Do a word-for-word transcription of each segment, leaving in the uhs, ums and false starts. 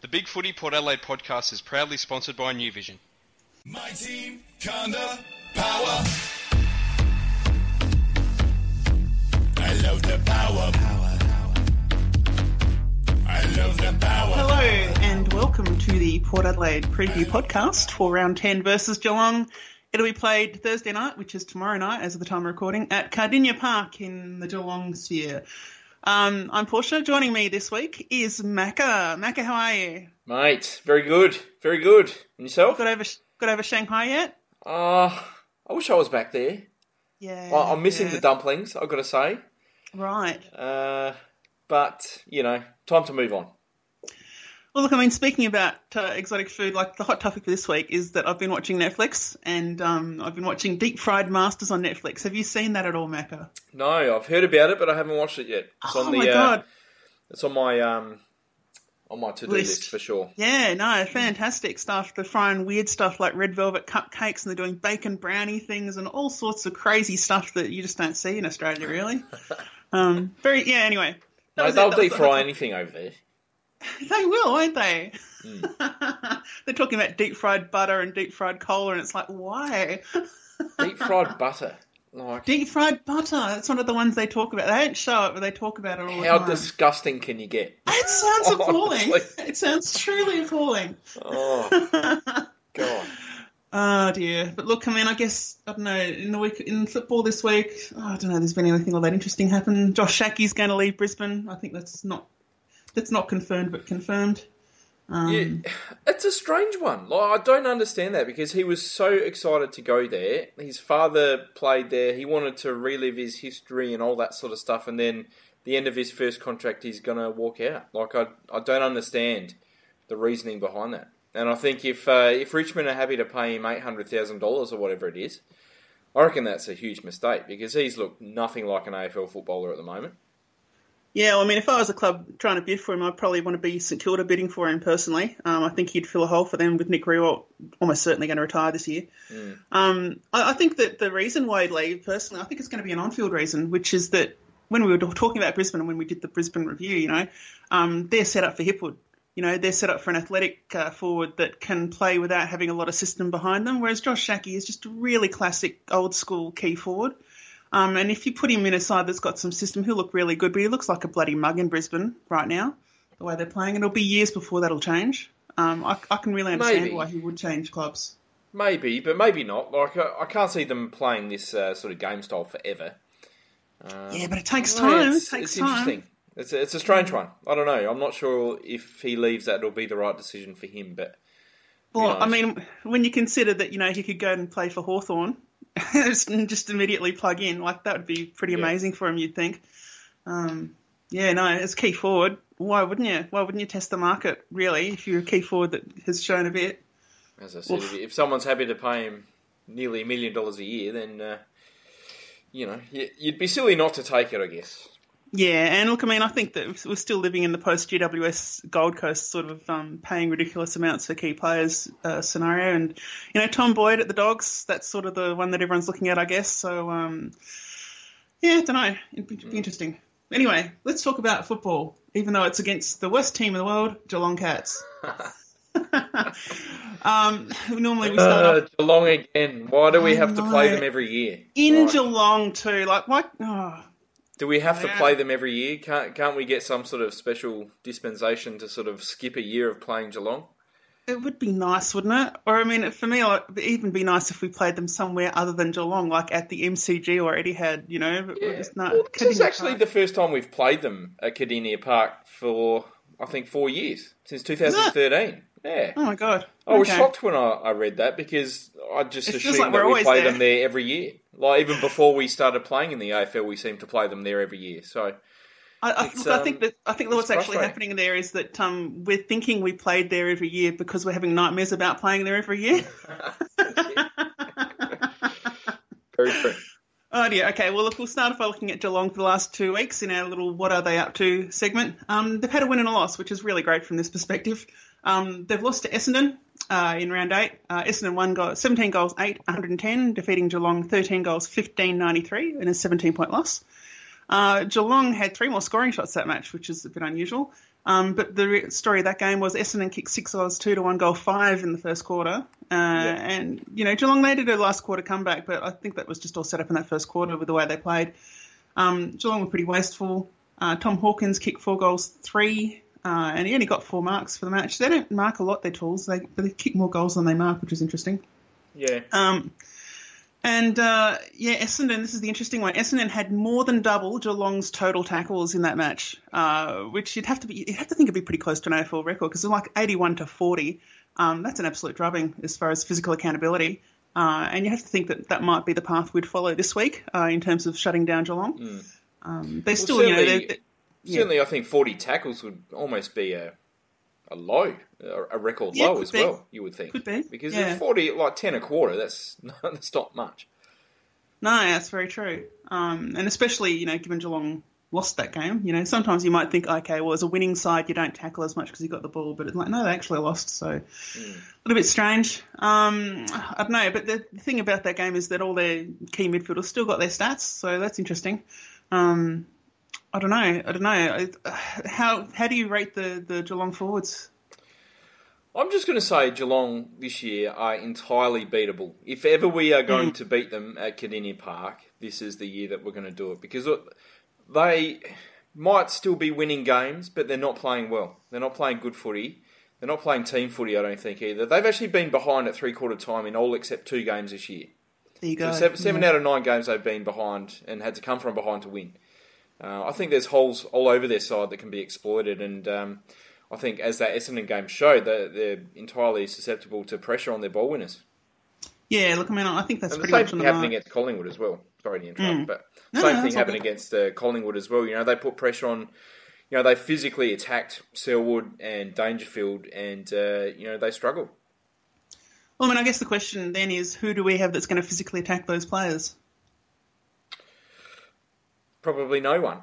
The Big Footy Port Adelaide podcast is proudly sponsored by New Vision. My team, Kanda, power. I love the power. Power, power. I love the power. Hello, and welcome to the Port Adelaide Preview Podcast for Round ten versus Geelong. It'll be played Thursday night, which is tomorrow night, as of the time of recording, at Cardinia Park in the Geelong sphere. Um, I'm Portia. Joining me this week is Macca. Macca, how are you? Mate, very good. Very good. And yourself? Got over got over Shanghai yet? Uh, I wish I was back there. Yeah. Well, I'm missing yeah. the dumplings, I've got to say. Right. Uh, but, you know, time to move on. Well, look, I mean, speaking about uh, exotic food, like the hot topic for this week is that I've been watching Netflix and um, I've been watching Deep Fried Masters on Netflix. Have you seen that at all, Macca? No, I've heard about it, but I haven't watched it yet. It's oh, on the, my God. Uh, it's on my, um, on my to-do list. list for sure. Yeah, no, fantastic stuff. They're frying weird stuff like red velvet cupcakes and they're doing bacon brownie things and all sorts of crazy stuff that you just don't see in Australia, really. um, very, yeah, anyway. No, they'll deep fry anything over there. They will, won't they? Mm. They're talking about deep-fried butter and deep-fried cola, and it's like, why? Deep-fried butter. Like... Deep-fried butter. That's one of the ones they talk about. They don't show it, but they talk about it all How the time. How disgusting can you get? It sounds appalling. It sounds truly appalling. Oh, God. Oh, dear. But look, I mean, I guess, I don't know, in the week in football this week, oh, I don't know, there's been anything all that interesting happen. Josh Shackey's going to leave Brisbane. I think that's not... It's not confirmed, but confirmed. Um, yeah, it's a strange one. Like, I don't understand that because he was so excited to go there. His father played there. He wanted to relive his history and all that sort of stuff. And then the end of his first contract, he's going to walk out. Like I, I don't understand the reasoning behind that. And I think if uh, if Richmond are happy to pay him eight hundred thousand dollars or whatever it is, I reckon that's a huge mistake because he's looked nothing like an A F L footballer at the moment. Yeah, well, I mean, if I was a club trying to bid for him, I'd probably want to be St Kilda bidding for him personally. Um, I think he'd fill a hole for them with Nick Riewoldt almost certainly going to retire this year. Mm. Um, I, I think that the reason why he'd leave, personally, I think it's going to be an on-field reason, which is that when we were talking about Brisbane and when we did the Brisbane review, you know, um, they're set up for Hipwood. You know, they're set up for an athletic uh, forward that can play without having a lot of system behind them, whereas Josh Shackey is just a really classic old-school key forward. Um, and if you put him in a side that's got some system, he'll look really good. But he looks like a bloody mug in Brisbane right now, the way they're playing. And it'll be years before that'll change. Um, I, I can really understand maybe. why he would change clubs. Maybe, but maybe not. Like I, I can't see them playing this uh, sort of game style forever. Uh, yeah, but it takes time. Yeah, it takes it's time. Interesting. It's a, it's a strange yeah. one. I don't know. I'm not sure if he leaves that it'll be the right decision for him. But well, I mean, when you consider that, you know, he could go and play for Hawthorn. Just immediately plug in. Like, that would be pretty yeah. amazing for him, you'd think. Um, yeah, no, as key forward, why wouldn't you? Why wouldn't you test the market, really, if you're a key forward that has shown a bit? As I said, Oof. if someone's happy to pay him nearly a million dollars a year, then, uh, you know, you'd be silly not to take it, I guess. Yeah, and look, I mean, I think that we're still living in the post-G W S Gold Coast sort of um, paying ridiculous amounts for key players uh, scenario. And, you know, Tom Boyd at the Dogs, that's sort of the one that everyone's looking at, I guess. So, um, yeah, I don't know. It'd be, it'd be interesting. Anyway, let's talk about football, even though it's against the worst team in the world, Geelong Cats. um, normally we start uh, off... Geelong again. Why do we have to play them every year? In right. Geelong too. Like, why... Oh. Do we have to play them every year? Can't can't we get some sort of special dispensation to sort of skip a year of playing Geelong? It would be nice, wouldn't it? Or, I mean, for me, it would even be nice if we played them somewhere other than Geelong, like at the M C G or Etihad, you know? Yeah. It's not well, this is actually Park. the first time we've played them at Cardinia Park for, I think, four years, since twenty thirteen. Yeah. Oh, my God. I okay. was shocked when I, I read that because I just it assumed like that we play there. them there every year. Like, even before we started playing in the A F L, we seem to play them there every year. So, I, I, look, um, I think that I think that what's actually happening there is that um, we're thinking we played there every year because we're having nightmares about playing there every year. Very true. Oh dear. Okay. Well, look, we'll start off by looking at Geelong for the last two weeks in our little "What Are They Up To" segment. Um, they've had a win and a loss, which is really great from this perspective. Um, they've lost to Essendon uh, in round eight. Uh, Essendon won goal, seventeen goals, eight, one hundred ten, defeating Geelong thirteen goals, fifteen, ninety-three in a seventeen-point loss. Uh, Geelong had three more scoring shots that match, which is a bit unusual. Um, but the re- story of that game was Essendon kicked six overs, two to one goal five in the first quarter. Uh, yeah. And, you know, Geelong made it a last quarter comeback, but I think that was just all set up in that first quarter with the way they played. Um, Geelong were pretty wasteful. Uh, Tom Hawkins kicked four goals, three, uh, and he only got four marks for the match. They don't mark a lot, their tools. They, they kick more goals than they mark, which is interesting. Yeah. Um, and, uh, yeah, Essendon, this is the interesting one. Essendon had more than double Geelong's total tackles in that match, uh, which you'd have to be, you'd have to think it'd be pretty close to an A F L record because it's like eighty-one to forty. Um, that's an absolute drubbing as far as physical accountability. Uh, and you have to think that that might be the path we'd follow this week uh, in terms of shutting down Geelong. Mm. Um, they well, still, you know, they're, they're, certainly yeah. I think forty tackles would almost be a a low, a record yeah, low as be. well. You would think could be because yeah. if forty, like ten a quarter, that's that's not much. No, that's very true. Um, and especially you know, given Geelong lost that game, you know, sometimes you might think, okay, well, as a winning side, you don't tackle as much because you got the ball, but it's like, no, they actually lost, so mm. a little bit strange. Um, I don't know, but the thing about that game is that all their key midfielders still got their stats, so that's interesting. Um, I don't know. I don't know. How how do you rate the, the Geelong forwards? I'm just going to say Geelong this year are entirely beatable. If ever we are going mm. to beat them at Cardinia Park, this is the year that we're going to do it because they might still be winning games, but they're not playing well. They're not playing good footy. They're not playing team footy, I don't think, either. They've actually been behind at three-quarter time in all except two games this year. There you go. So seven, seven yeah. out of nine games they've been behind and had to come from behind to win. Uh, I think there's holes all over their side that can be exploited, and um, I think as that Essendon game showed, they're, they're entirely susceptible to pressure on their ball winners. Yeah, look, I mean, I think that's and pretty much on the same thing happening against Collingwood as well. Sorry to interrupt, mm. but no, same no, thing happened against uh, Collingwood as well. You know, they put pressure on. You know, they physically attacked Selwood and Dangerfield, and uh, you know they struggled. Well, I mean, I guess the question then is, who do we have that's going to physically attack those players? Probably no one.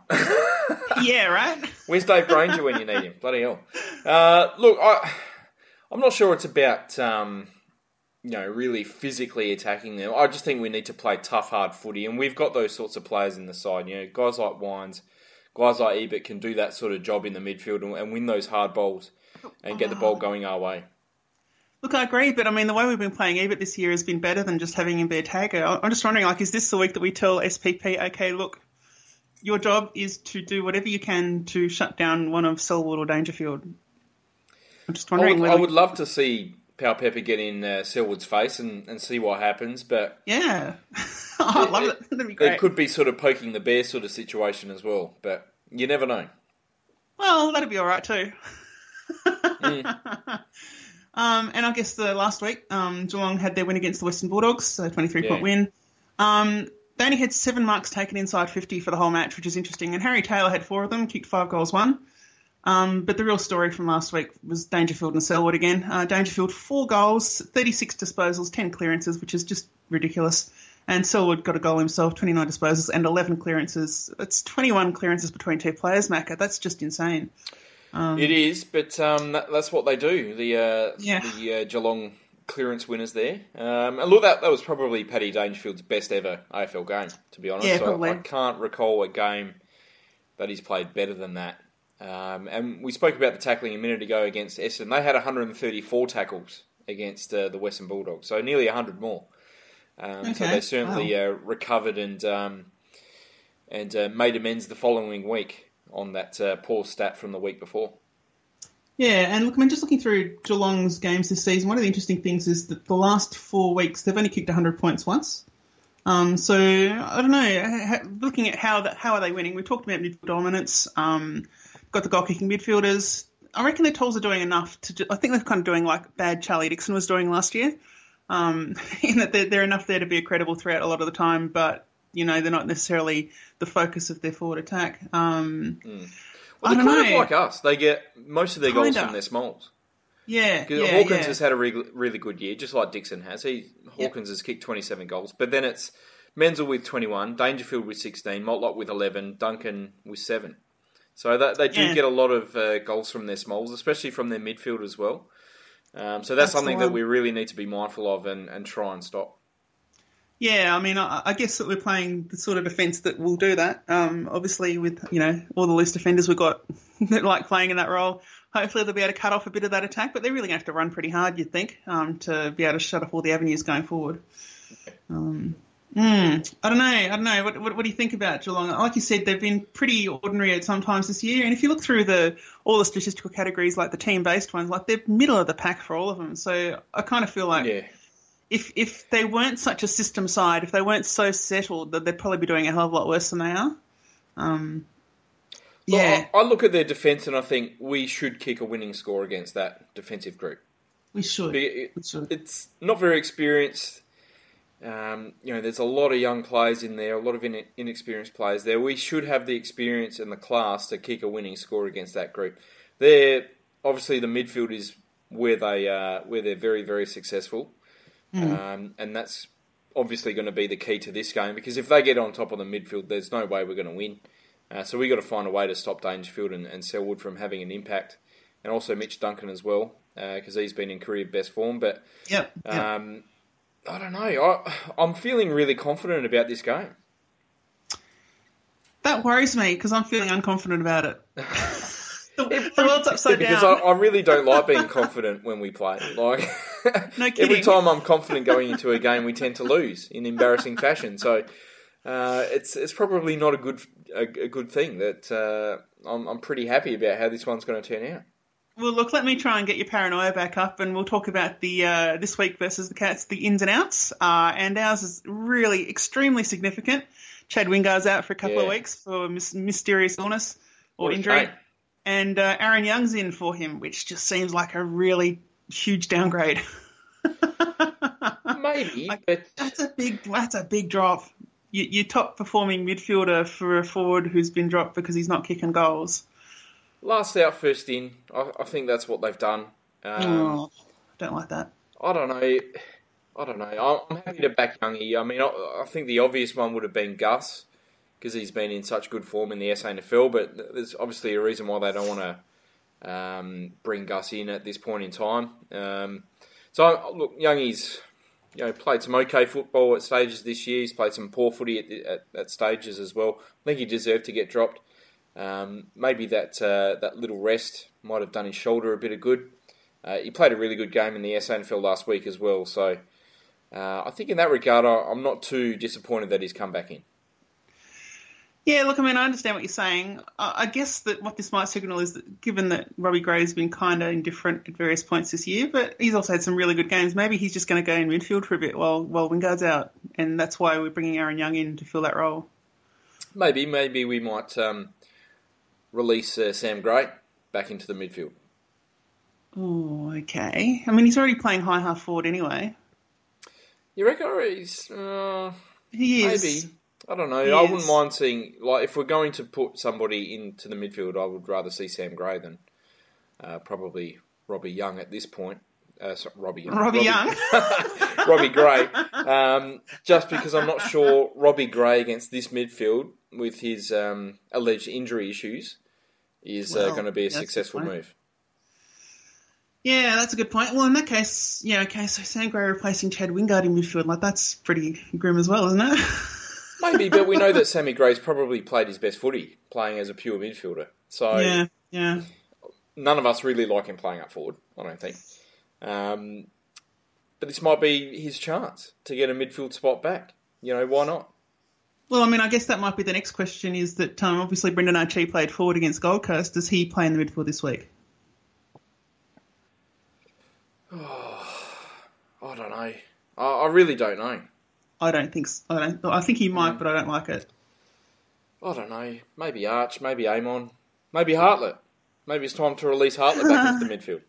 Yeah, right? Where's Dave Granger when you need him? Bloody hell. Uh, look, I, I'm not sure it's about, um, you know, really physically attacking them. I just think we need to play tough, hard footy, and we've got those sorts of players in the side. You know, guys like Wines, guys like Ebert can do that sort of job in the midfield and, and win those hard balls and get the ball going our way. Look, I agree, but I mean, the way we've been playing Ebert this year has been better than just having him be a tagger. I'm just wondering, like, is this the week that we tell S P P, okay, look, your job is to do whatever you can to shut down one of Selwood or Dangerfield? I'm just wondering. I would, I would we... love to see Powell-Pepper get in uh, Selwood's face and, and see what happens, but... Yeah. oh, I love it. That'd be great. It could be sort of poking the bear sort of situation as well, but you never know. Well, that'd be all right too. mm. Um, and I guess the last week, um, Geelong had their win against the Western Bulldogs, so twenty-three point yeah. win. Um, they only had seven marks taken inside fifty for the whole match, which is interesting. And Harry Taylor had four of them, kicked five goals, one. Um, but the real story from last week was Dangerfield and Selwood again. Uh, Dangerfield, four goals, thirty-six disposals, ten clearances, which is just ridiculous. And Selwood got a goal himself, twenty-nine disposals and eleven clearances. That's twenty-one clearances between two players, Macca. That's just insane. Um, it is, but um, that, that's what they do, the uh, yeah. the uh, Geelong clearance winners there. Um, and look, that, that was probably Paddy Dangerfield's best ever A F L game, to be honest. Yeah, so I, I can't recall a game that he's played better than that. Um, and we spoke about the tackling a minute ago against Essendon. They had one hundred thirty-four tackles against uh, the Western Bulldogs, so nearly one hundred more. Um, okay. So they certainly wow. uh, recovered and, um, and uh, made amends the following week on that uh, poor stat from the week before. Yeah, and look, I mean, just looking through Geelong's games this season, one of the interesting things is that the last four weeks, they've only kicked one hundred points once. Um, so, I don't know, looking at how that, how are they winning, we talked about midfield dominance, um, got the goal-kicking midfielders. I reckon their tools are doing enough to do, I think they're kind of doing like bad Charlie Dixon was doing last year, um, in that they're, they're enough there to be a credible threat a lot of the time, but you know, they're not necessarily the focus of their forward attack. Um, mm. Well, they're kind know. of like us. They get most of their Kinda. goals from their smalls. Yeah, Because yeah, Hawkins yeah. has had a re- really good year, just like Dixon has. He Hawkins yep. has kicked twenty-seven goals, but then it's Menzel with twenty-one, Dangerfield with sixteen, Motlop with eleven, Duncan with seven. So that, they do yeah. get a lot of uh, goals from their smalls, especially from their midfield as well. Um, so that's, that's something that we really need to be mindful of and, and try and stop. Yeah, I mean, I, I guess that we're playing the sort of defence that will do that. Um, obviously, with, you know, all the loose defenders we've got that like playing in that role, hopefully they'll be able to cut off a bit of that attack, but they're really going to have to run pretty hard, you'd think, um, to be able to shut off all the avenues going forward. Um, mm, I don't know. I don't know. What, what, what do you think about Geelong? Like you said, they've been pretty ordinary at some times this year, and if you look through the all the statistical categories, like the team-based ones, like they're middle of the pack for all of them. So I kind of feel like... Yeah. If if they weren't such a system side, if they weren't so settled, that they'd probably be doing a hell of a lot worse than they are. Um, yeah, well, I, I look at their defence and I think we should kick a winning score against that defensive group. We should. It, we should. It's not very experienced. Um, you know, there's a lot of young players in there, a lot of in, inexperienced players there. We should have the experience and the class to kick a winning score against that group. They're obviously the midfield is where they uh, where they're very very successful. Mm. Um, and that's obviously going to be the key to this game, because if they get on top of the midfield, there's no way we're going to win. Uh, so we've got to find a way to stop Dangerfield and, and Selwood from having an impact, and also Mitch Duncan as well, because uh, he's been in career best form. But yep, yep. Um, I don't know. I, I'm feeling really confident about this game. That worries me because I'm feeling unconfident about it. The world's upside down. Because I, I really don't like being confident when we play. Like, no kidding. Every time I'm confident going into a game, we tend to lose in embarrassing fashion. So uh, it's it's probably not a good a, a good thing that uh, I'm, I'm pretty happy about how this one's going to turn out. Well, look, let me try and get your paranoia back up, and we'll talk about the uh, this week versus the Cats, the ins and outs. Uh, and ours is really extremely significant. Chad Wingar's out for a couple yeah. of weeks for mis- mysterious illness or what injury. And uh, Aaron Young's in for him, which just seems like a really huge downgrade. Maybe, like, but that's a big that's a big drop. You, your top performing midfielder for a forward who's been dropped because he's not kicking goals. Last out, first in. I, I think that's what they've done. Um, oh, don't like that. I don't know. I don't know. I'm happy to back Youngie. I mean, I, I think the obvious one would have been Gus, because he's been in such good form in the S A N F L, but there's obviously a reason why they don't want to um, bring Gus in at this point in time. Um, so, look, Youngie's you know, played some okay football at stages this year. He's played some poor footy at, at, at stages as well. I think he deserved to get dropped. Um, maybe that uh, that little rest might have done his shoulder a bit of good. Uh, he played a really good game in the S A N F L last week as well. So, uh, I think in that regard, I'm not too disappointed that he's come back in. Yeah, look, I mean, I understand what you're saying. I guess that what this might signal is that given that Robbie Gray's been kind of indifferent at various points this year, but he's also had some really good games, maybe he's just going to go in midfield for a bit while while Wingard's out, and that's why we're bringing Aaron Young in to fill that role. Maybe, maybe we might um, release uh, Sam Gray back into the midfield. Oh, okay. I mean, he's already playing high half forward anyway. You reckon he's... Uh, he is. Maybe. I don't know. Yes. I wouldn't mind seeing, like, if we're going to put somebody into the midfield, I would rather see Sam Gray than uh, probably Robbie Young at this point. Uh, sorry, Robbie Young. Robbie, Robbie Young. Robbie Gray. Um, just because I'm not sure Robbie Gray against this midfield with his um, alleged injury issues is well, uh, going to be a successful a move. Yeah, that's a good point. Well, in that case, yeah, okay, so Sam Gray replacing Chad Wingard in midfield, like, that's pretty grim as well, isn't it? Maybe, but we know that Sammy Gray's probably played his best footy playing as a pure midfielder. So yeah, yeah. None of us really like him playing up forward, I don't think. Um, but this might be his chance to get a midfield spot back. You know, why not? Well, I mean, I guess that might be the next question is that um, obviously Brendan Archie played forward against Gold Coast. Does he play in the midfield this week? Oh, I don't know. I, I really don't know. I don't think so. I, don't, I think he might, but I don't like it. I don't know. Maybe Arch, maybe Amon, maybe Hartlett. Maybe it's time to release Hartlett back into the midfield.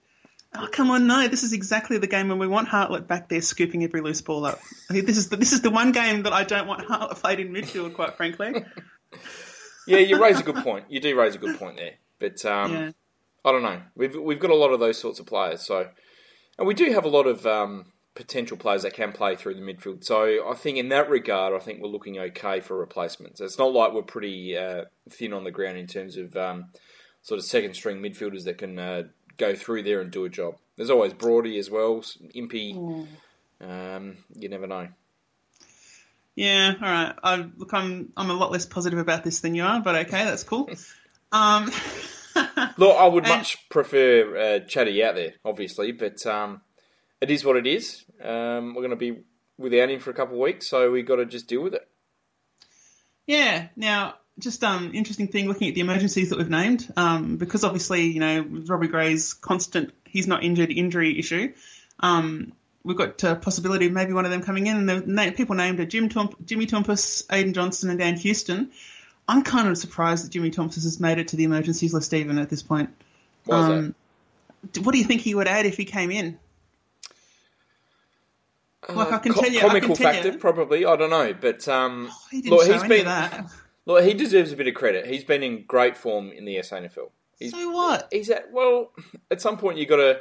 Oh, come on, no. This is exactly the game when we want Hartlett back there scooping every loose ball up. I think this is the, this is the one game that I don't want Hartlett played in midfield, quite frankly. Yeah, you raise a good point. You do raise a good point there. But um, yeah. I don't know. We've, we've got a lot of those sorts of players. So, and we do have a lot of... Um, potential players that can play through the midfield. So I think in that regard, I think we're looking okay for replacements. It's not like we're pretty uh, thin on the ground in terms of um, sort of second-string midfielders that can uh, go through there and do a job. There's always Brody as well, Impey. Um, you never know. Yeah, all right. I, look, I'm I'm a lot less positive about this than you are, but okay, that's cool. Um, look, I would and, much prefer uh, Chatty out there, obviously, but um, it is what it is. Um, we're going to be without him for a couple of weeks, so we got to just deal with it. Yeah. Now, just um, interesting thing looking at the emergencies that we've named, um, because obviously, you know, Robbie Gray's constant, he's not injured injury issue. Um, we've got a possibility of maybe one of them coming in, and the na- people named are Jim Tom- Jimmy Tompus, Aiden Johnston and Dan Houston. I'm kind of surprised that Jimmy Tompus has made it to the emergencies list even at this point. Why is um, that? What do you think he would add if he came in? Uh, like I can co- tell you, comical I can tell factor you, probably. I don't know, but um, oh, he didn't look, show he's any been. Of that. Look, he deserves a bit of credit. He's been in great form in the S A N F L. He's, so what? He's at well. At some point, you got to.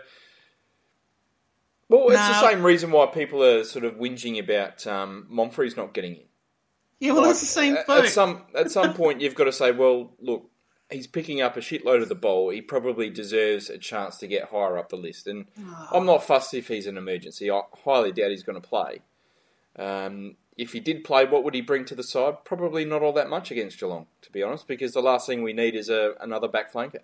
Well, it's no. the same reason why people are sort of whinging about um, Monfrey's not getting in. Yeah, well, like, that's the same boat. At some, at some point, you've got to say, well, look, he's picking up a shitload of the bowl. He probably deserves a chance to get higher up the list. And oh. I'm not fussed if he's an emergency. I highly doubt he's going to play. Um, if he did play, what would he bring to the side? Probably not all that much against Geelong, to be honest, because the last thing we need is a, another back flanker.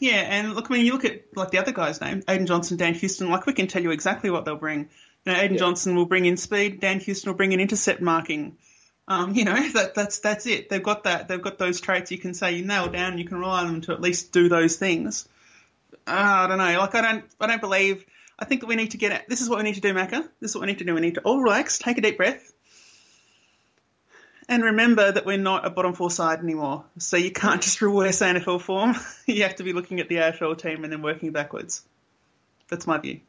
Yeah, and look, I mean, you look at like the other guy's name, Aiden Johnston, Dan Houston, like we can tell you exactly what they'll bring. You know, Aiden yeah. Johnston will bring in speed, Dan Houston will bring in intercept marking. Um, you know, that that's that's it. They've got that. They've got those traits you can say you nail down, you can rely on them to at least do those things. Uh, I don't know. Like I don't I don't believe I think that we need to get at this is what we need to do, Macca. This is what we need to do. We need to all relax, take a deep breath. And remember that we're not a bottom four side anymore, so you can't just reverse A N F L form. You have to be looking at the A F L team and then working backwards. That's my view.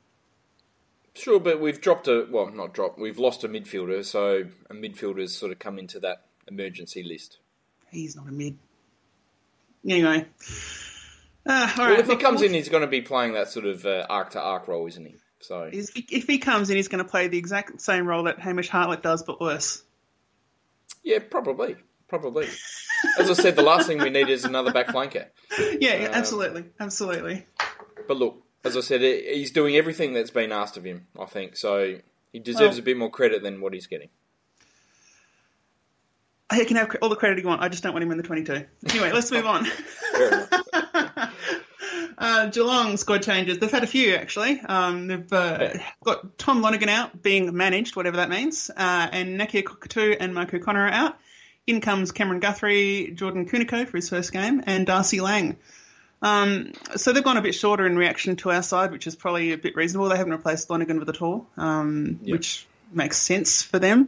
Sure, but we've dropped a... Well, not dropped. We've lost a midfielder, so a midfielder's sort of come into that emergency list. He's not a mid. Anyway. Uh, all well, right, if he comes course. in, he's going to be playing that sort of uh, arc-to-arc role, isn't he? So if he comes in, he's going to play the exact same role that Hamish Hartlett does, but worse. Yeah, probably, probably. As I said, the last thing we need is another back flanker. Yeah, um, absolutely, absolutely. But look, as I said, he's doing everything that's been asked of him, I think, so he deserves well, a bit more credit than what he's getting. He can have all the credit he wants, I just don't want him in the twenty-two. Anyway, let's move on. Fair enough. Uh, Geelong squad changes. They've had a few, actually. Um, they've uh, yeah. got Tom Lonergan out, being managed, whatever that means, uh, and Nakia Cockatoo and Mark O'Connor are out. In comes Cameron Guthrie, Jordan Kuniko for his first game, and Darcy Lang. Um, so they've gone a bit shorter in reaction to our side, which is probably a bit reasonable. They haven't replaced Lonergan with a tall, um, yeah. which makes sense for them.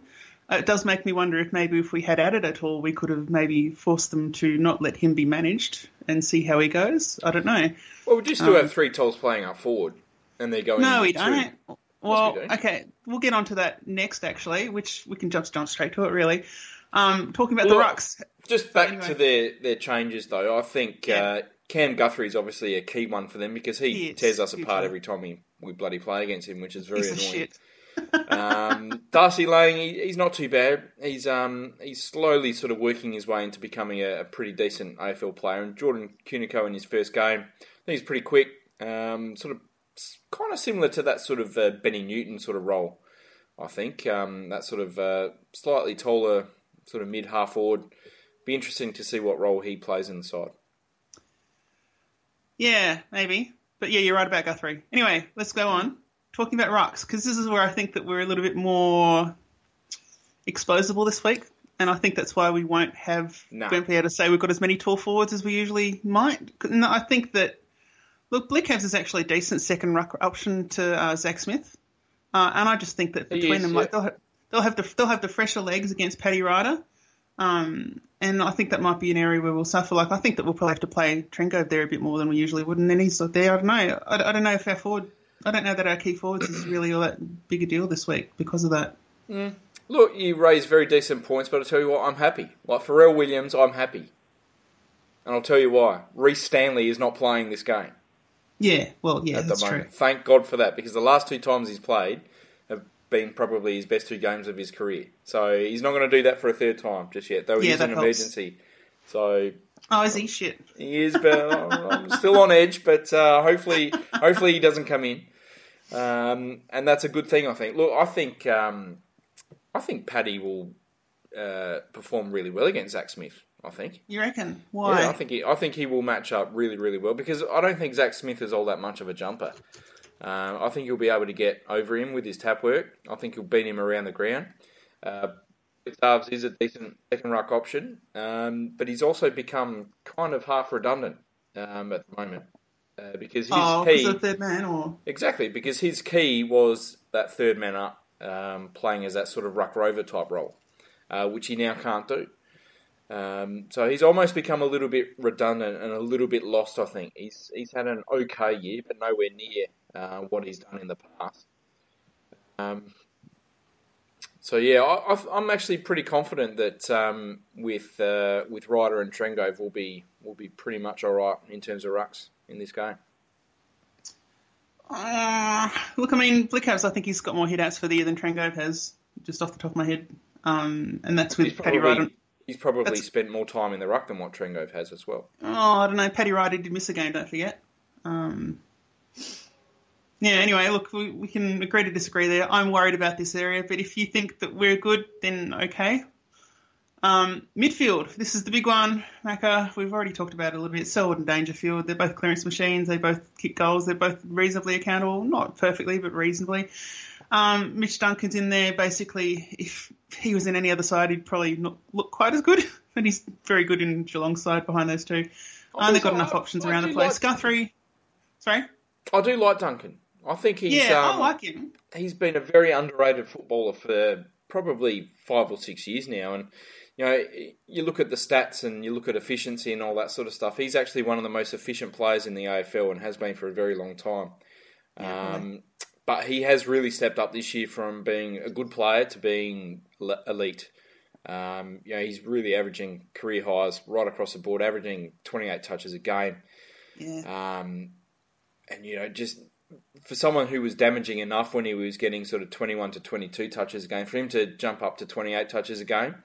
It does make me wonder if maybe if we had added at all, we could have maybe forced them to not let him be managed and see how he goes. I don't know. Well, we do still um, have three tolls playing up forward, and they're going. No, we two. don't. Well, we don't. Okay, we'll get onto that next, actually, which we can jump, jump straight to it, really. Um, talking about well, the rucks. Just back anyway. to their, their changes, though. I think yeah. uh, Cam Guthrie is obviously a key one for them because he, he tears us apart every time we, we bloody play against him, which is very He's annoying. Shit. um, Darcy Lang, he, he's not too bad. He's um, he's slowly sort of working his way into becoming a, a pretty decent A F L player. And Jordan Kuniko in his first game, I think he's pretty quick. Um, sort of, kind of similar to that sort of uh, Benny Newton sort of role, I think. Um, that sort of uh, slightly taller, sort of mid half forward. Be interesting to see what role he plays in the side. Yeah, maybe. But yeah, you're right about Guthrie. Anyway, let's go on. Talking about rucks, because this is where I think that we're a little bit more exposable this week, and I think that's why we won't have no. won't be able to say we've got as many tall forwards as we usually might. No, I think that, look, Blickhavs is actually a decent second ruck option to uh, Zach Smith, uh, and I just think that between is, them, yeah. like they'll have, they'll have the they'll have the fresher legs against Paddy Ryder, um, and I think that might be an area where we'll suffer. Like I think that we'll probably have to play Trengove there a bit more than we usually would, and then he's there. I don't know. I, I don't know if our forward. I don't know that our key forwards is really all that big a deal this week because of that. Mm. Look, you raise very decent points, but I'll tell you what, I'm happy. Like Pharrell Williams, I'm happy. And I'll tell you why. Reece Stanley is not playing this game. Yeah, well, yeah, at that's the moment. True. Thank God for that, because the last two times he's played have been probably his best two games of his career. So he's not going to do that for a third time just yet, though he yeah, is an helps. emergency. So... Oh, is he shit? He is, but I'm still on edge. But uh, hopefully, hopefully he doesn't come in, um, and that's a good thing, I think. Look, I think um, I think Paddy will uh, perform really well against Zach Smith, I think. You reckon? Why? Yeah, I think he, I think he will match up really, really well because I don't think Zach Smith is all that much of a jumper. Um, I think he'll be able to get over him with his tap work. I think he'll beat him around the ground. Uh, Halves is a decent second ruck option, um, but he's also become kind of half redundant um, at the moment uh, because his oh, key was a third man or exactly because his key was that third man up, um, playing as that sort of ruck rover type role, uh, which he now can't do. Um, so he's almost become a little bit redundant and a little bit lost. I think he's he's had an okay year, but nowhere near uh, what he's done in the past. Um, So, yeah, I, I'm actually pretty confident that um, with uh, with Ryder and Trengove we'll be, we'll be pretty much all right in terms of rucks in this game. Uh, look, I mean, Blickhouse, I think he's got more hit-outs for the year than Trengove has, just off the top of my head. Um, and that's with probably, Paddy Ryder. He's probably that's, spent more time in the ruck than what Trengove has as well. Oh, I don't know. Paddy Ryder did miss a game, don't forget. Um Yeah, anyway, look, we, we can agree to disagree there. I'm worried about this area, but if you think that we're good, then okay. Um, midfield, this is the big one, Macca. We've already talked about it a little bit. Selwood and Dangerfield, they're both clearance machines. They both kick goals. They're both reasonably accountable. Not perfectly, but reasonably. Um, Mitch Duncan's in there. Basically, if he was in any other side, he'd probably not look quite as good, but he's very good in Geelong's side behind those two. Um, they've got enough options around the place. Guthrie, sorry? I do like Duncan. I think he's yeah, um, I like him. He's been a very underrated footballer for probably five or six years now, and you know, you look at the stats and you look at efficiency and all that sort of stuff. He's actually one of the most efficient players in the A F L and has been for a very long time. Yeah, um, right. But he has really stepped up this year from being a good player to being elite. Um, you know, he's really averaging career highs right across the board, averaging twenty-eight touches a game. Yeah. Um, and you know, just for someone who was damaging enough when he was getting sort of twenty-one to twenty-two touches a game, for him to jump up to twenty-eight touches a game,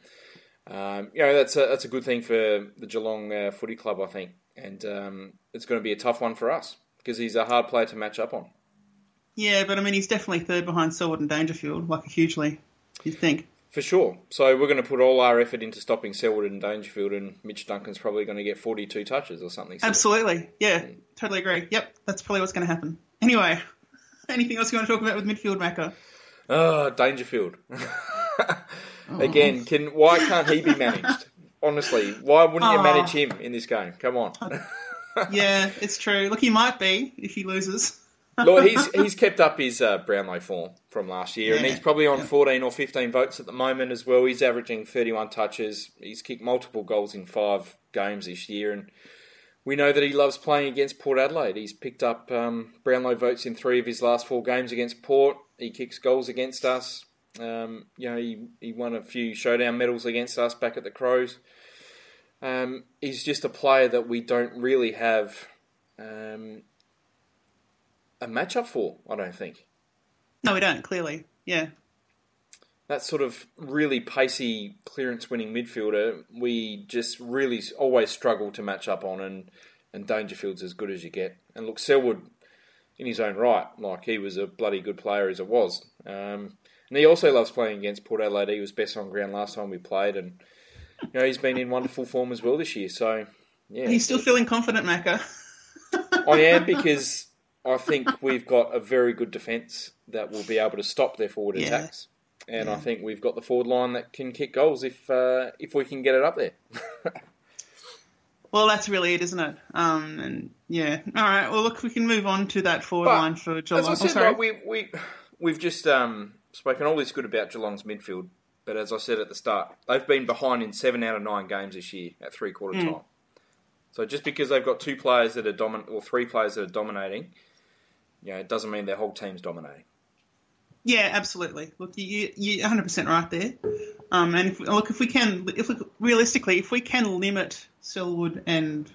um, you know, that's a, that's a good thing for the Geelong uh, Footy Club, I think. And um, it's going to be a tough one for us because he's a hard player to match up on. Yeah, but I mean, he's definitely third behind Selwood and Dangerfield, like hugely, you'd think. For sure. So we're going to put all our effort into stopping Selwood and Dangerfield, and Mitch Duncan's probably going to get forty-two touches or something. Absolutely. Yeah, totally agree. Yep, that's probably what's going to happen. Anyway, anything else you want to talk about with midfield, Macca? Oh, Dangerfield. oh. Again, can why can't he be managed? Honestly, why wouldn't oh. you manage him in this game? Come on. Yeah, it's true. Look, he might be if he loses. Look, he's he's kept up his uh, Brownlow form from last year, yeah, and he's probably on yeah. fourteen or fifteen votes at the moment as well. He's averaging thirty-one touches. He's kicked multiple goals in five games this year, and we know that he loves playing against Port Adelaide. He's picked up um, Brownlow votes in three of his last four games against Port. He kicks goals against us. Um, you know, he, he won a few showdown medals against us back at the Crows. Um, he's just a player that we don't really have um, a matchup for, I don't think. No, we don't, clearly. Yeah. That sort of really pacey, clearance-winning midfielder, we just really always struggle to match up on, and, and Dangerfield's as good as you get. And look, Selwood, in his own right, like he was a bloody good player as it was. Um, and he also loves playing against Port Adelaide. He was best on ground last time we played, and you know, he's been in wonderful form as well this year. So, yeah. Are you still feeling confident, Macca? I am, because I think we've got a very good defence that will be able to stop their forward yeah. attacks. And yeah. I think we've got the forward line that can kick goals if uh, if we can get it up there. Well, that's really it, isn't it? Um, and yeah, all right. Well, look, we can move on to that forward but, line for Geelong. As I said, oh, sorry. Like, we we we've just um, spoken all this good about Geelong's midfield, but as I said at the start, they've been behind in seven out of nine games this year at three quarter mm. time. So just because they've got two players that are dominant or three players that are dominating, you know, it doesn't mean their whole team's dominating. Yeah, absolutely. Look, you, you're one hundred percent right there. Um, and if, look, if we can, if we, realistically, if we can limit Selwood and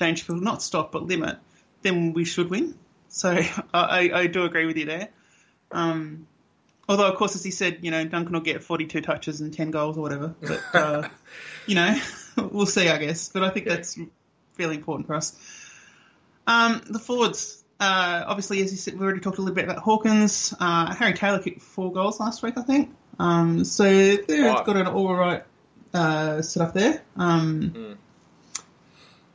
Dangerfield, not stop but limit, then we should win. So I, I do agree with you there. Um, although, of course, as he said, you know, Duncan will get forty-two touches and ten goals or whatever. But, uh, you know, we'll see, I guess. But I think that's really important for us. Um, the forwards. Uh, obviously, as you said, we already talked a little bit about Hawkins. Uh, Harry Taylor kicked four goals last week, I think. Um, so they've got an all right. uh, set up there. Um, mm.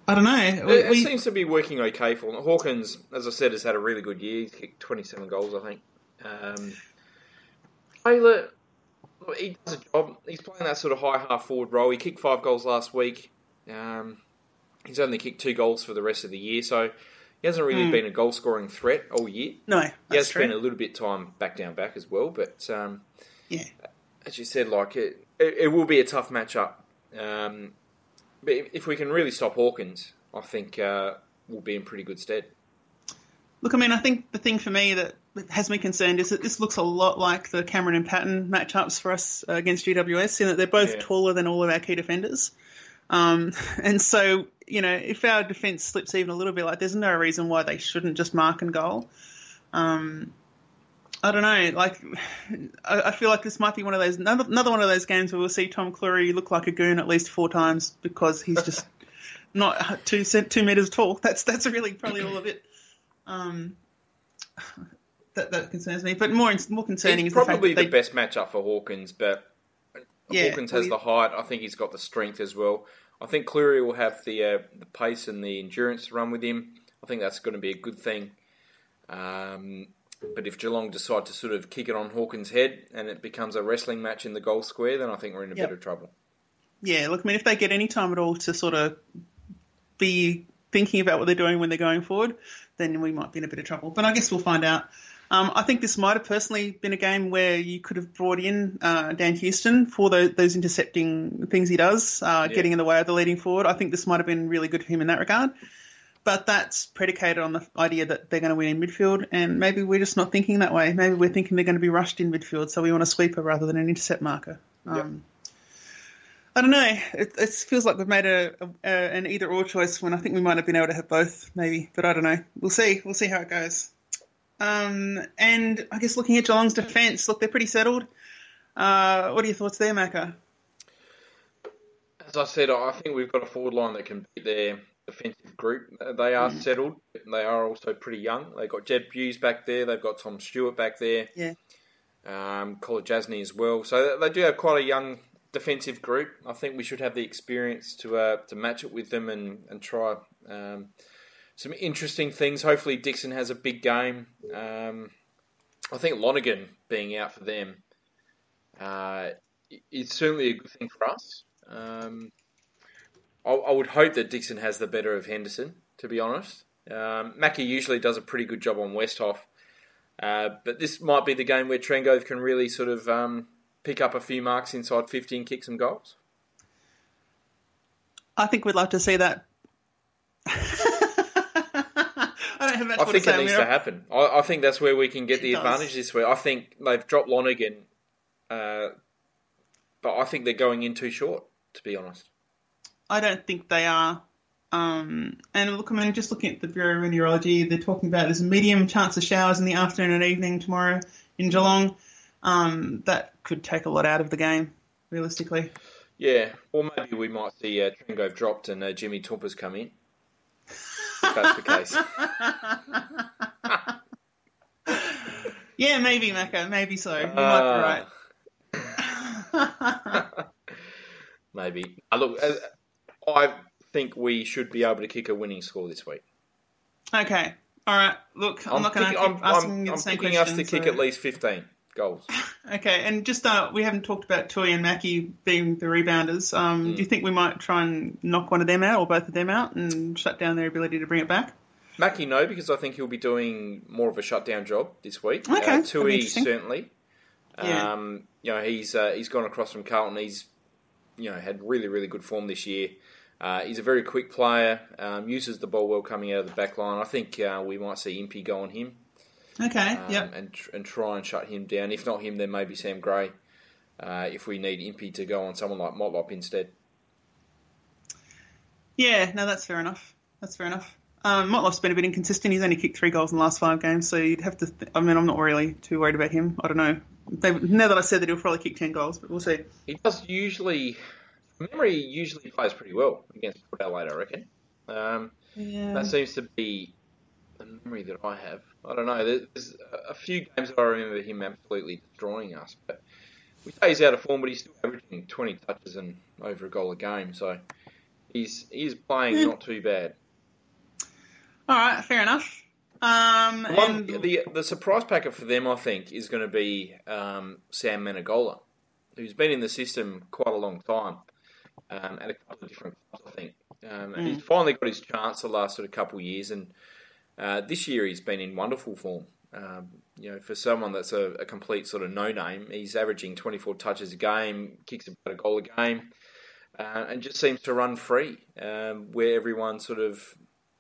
I don't know. It, we, it we, seems to be working okay for him. Hawkins, as I said, has had a really good year. He's kicked twenty-seven goals, I think. Um, Taylor, he does a job. He's playing that sort of high half-forward role. He kicked five goals last week. Um, he's only kicked two goals for the rest of the year, so he hasn't really mm. been a goal-scoring threat all year. No, that's He has true. spent a little bit of time back down back as well, but um, yeah, as you said, like it, it, it will be a tough matchup. Um, but if we can really stop Hawkins, I think uh, we'll be in pretty good stead. Look, I mean, I think the thing for me that has me concerned is that this looks a lot like the Cameron and Patton matchups for us uh, against G W S, in that they're both yeah. taller than all of our key defenders. Um, and so, you know, if our defence slips even a little bit, like, there's no reason why they shouldn't just mark and goal. Um, I don't know. Like, I, I feel like this might be one of those another, another one of those games where we'll see Tom Cleary look like a goon at least four times because he's just not two two metres tall. That's that's really probably all of it. Um, that that concerns me. But more more concerning it's is probably the, fact that the they... best matchup for Hawkins, but. Yeah, Hawkins has the height. I think he's got the strength as well. I think Cleary will have the uh, the pace and the endurance to run with him. I think that's going to be a good thing. Um, but if Geelong decide to sort of kick it on Hawkins' head and it becomes a wrestling match in the goal square, then I think we're in a yep. bit of trouble. Yeah, look, I mean, if they get any time at all to sort of be thinking about what they're doing when they're going forward, then we might be in a bit of trouble. But I guess we'll find out. Um, I think this might have personally been a game where you could have brought in uh, Dan Houston for those, those intercepting things he does, uh, yeah. getting in the way of the leading forward. I think this might have been really good for him in that regard. But that's predicated on the idea that they're going to win in midfield, and maybe we're just not thinking that way. Maybe we're thinking they're going to be rushed in midfield, so we want a sweeper rather than an intercept marker. Um, yep. I don't know. It, it feels like we've made a, a, a, an either-or choice when I think we might have been able to have both, maybe. But I don't know. We'll see. We'll see how it goes. Um, and I guess looking at Geelong's defence, look, they're pretty settled. Uh, what are your thoughts there, Macca? As I said, I think we've got a forward line that can beat their defensive group. They are mm. settled. They are also pretty young. They've got Jed Hughes back there. They've got Tom Stewart back there. Yeah. Um, Colin Jasny as well. So they do have quite a young defensive group. I think we should have the experience to uh, to match it with them and, and try... Um, Some interesting things. Hopefully Dixon has a big game. Um, I think Lonergan being out for them uh, it's certainly a good thing for us. Um, I, I would hope that Dixon has the better of Henderson, to be honest. Um, Mackie usually does a pretty good job on Westhoff. Uh, but this might be the game where Trengove can really sort of um, pick up a few marks inside fifty and kick some goals. I think we'd like to see that. I, don't I think it needs to happen. I, I think that's where we can get the advantage this week. I think they've dropped Lonergan, uh, but I think they're going in too short, to be honest. I don't think they are. Um, and look, I mean, just looking at the Bureau of Meteorology, they're talking about there's a medium chance of showers in the afternoon and evening tomorrow in Geelong. Um, that could take a lot out of the game, realistically. Yeah, or maybe we might see uh, Trengove dropped and uh, Jimmy Tumpers come in. If that's the case. Yeah, maybe, Macca. Maybe so. You uh, might be right. Maybe. Uh, look, uh, I think we should be able to kick a winning score this week. Okay. All right. Look, I'm, I'm not going to keep asking I'm, you the I'm same question. I'm picking us to so. kick at least fifteen goals. Okay. And just, uh, we haven't talked about Tuohy and Mackie being the rebounders. Um, mm. Do you think we might try and knock one of them out or both of them out and shut down their ability to bring it back? Mackie, no, because I think he'll be doing more of a shutdown job this week. Okay. Uh, Tuohy, certainly. Yeah. Um, you know, he's uh, he's gone across from Carlton. He's, you know, had really, really good form this year. Uh, he's a very quick player, um, uses the ball well coming out of the back line. I think uh, we might see Impey go on him. Okay, um, yep. And, tr- and try and shut him down. If not him, then maybe Sam Gray, uh, if we need Impey to go on someone like Motlop instead. Yeah, no, that's fair enough. That's fair enough. Um, Motlop's been a bit inconsistent. He's only kicked three goals in the last five games, so you'd have to... Th- I mean, I'm not really too worried about him. I don't know. They, now that I said that, he'll probably kick ten goals, but we'll see. He does usually... From memory, he usually plays pretty well against Port Adelaide, I reckon. Um, yeah. That seems to be... the memory that I have. I don't know. There's a few games that I remember him absolutely destroying us, but we say he's out of form, but he's still averaging twenty touches and over a goal a game. So he's he's playing yeah. not too bad. All right, fair enough. Um, One, and... the the surprise packer for them, I think, is going to be um, Sam Menegola, who's been in the system quite a long time um, at a couple of different clubs, I think. Um, and mm. he's finally got his chance the last sort of couple of years, and uh, this year he's been in wonderful form. Um, you know, for someone that's a, a complete sort of no-name, he's averaging twenty-four touches a game, kicks about a goal a game, uh, and just seems to run free, um, where everyone sort of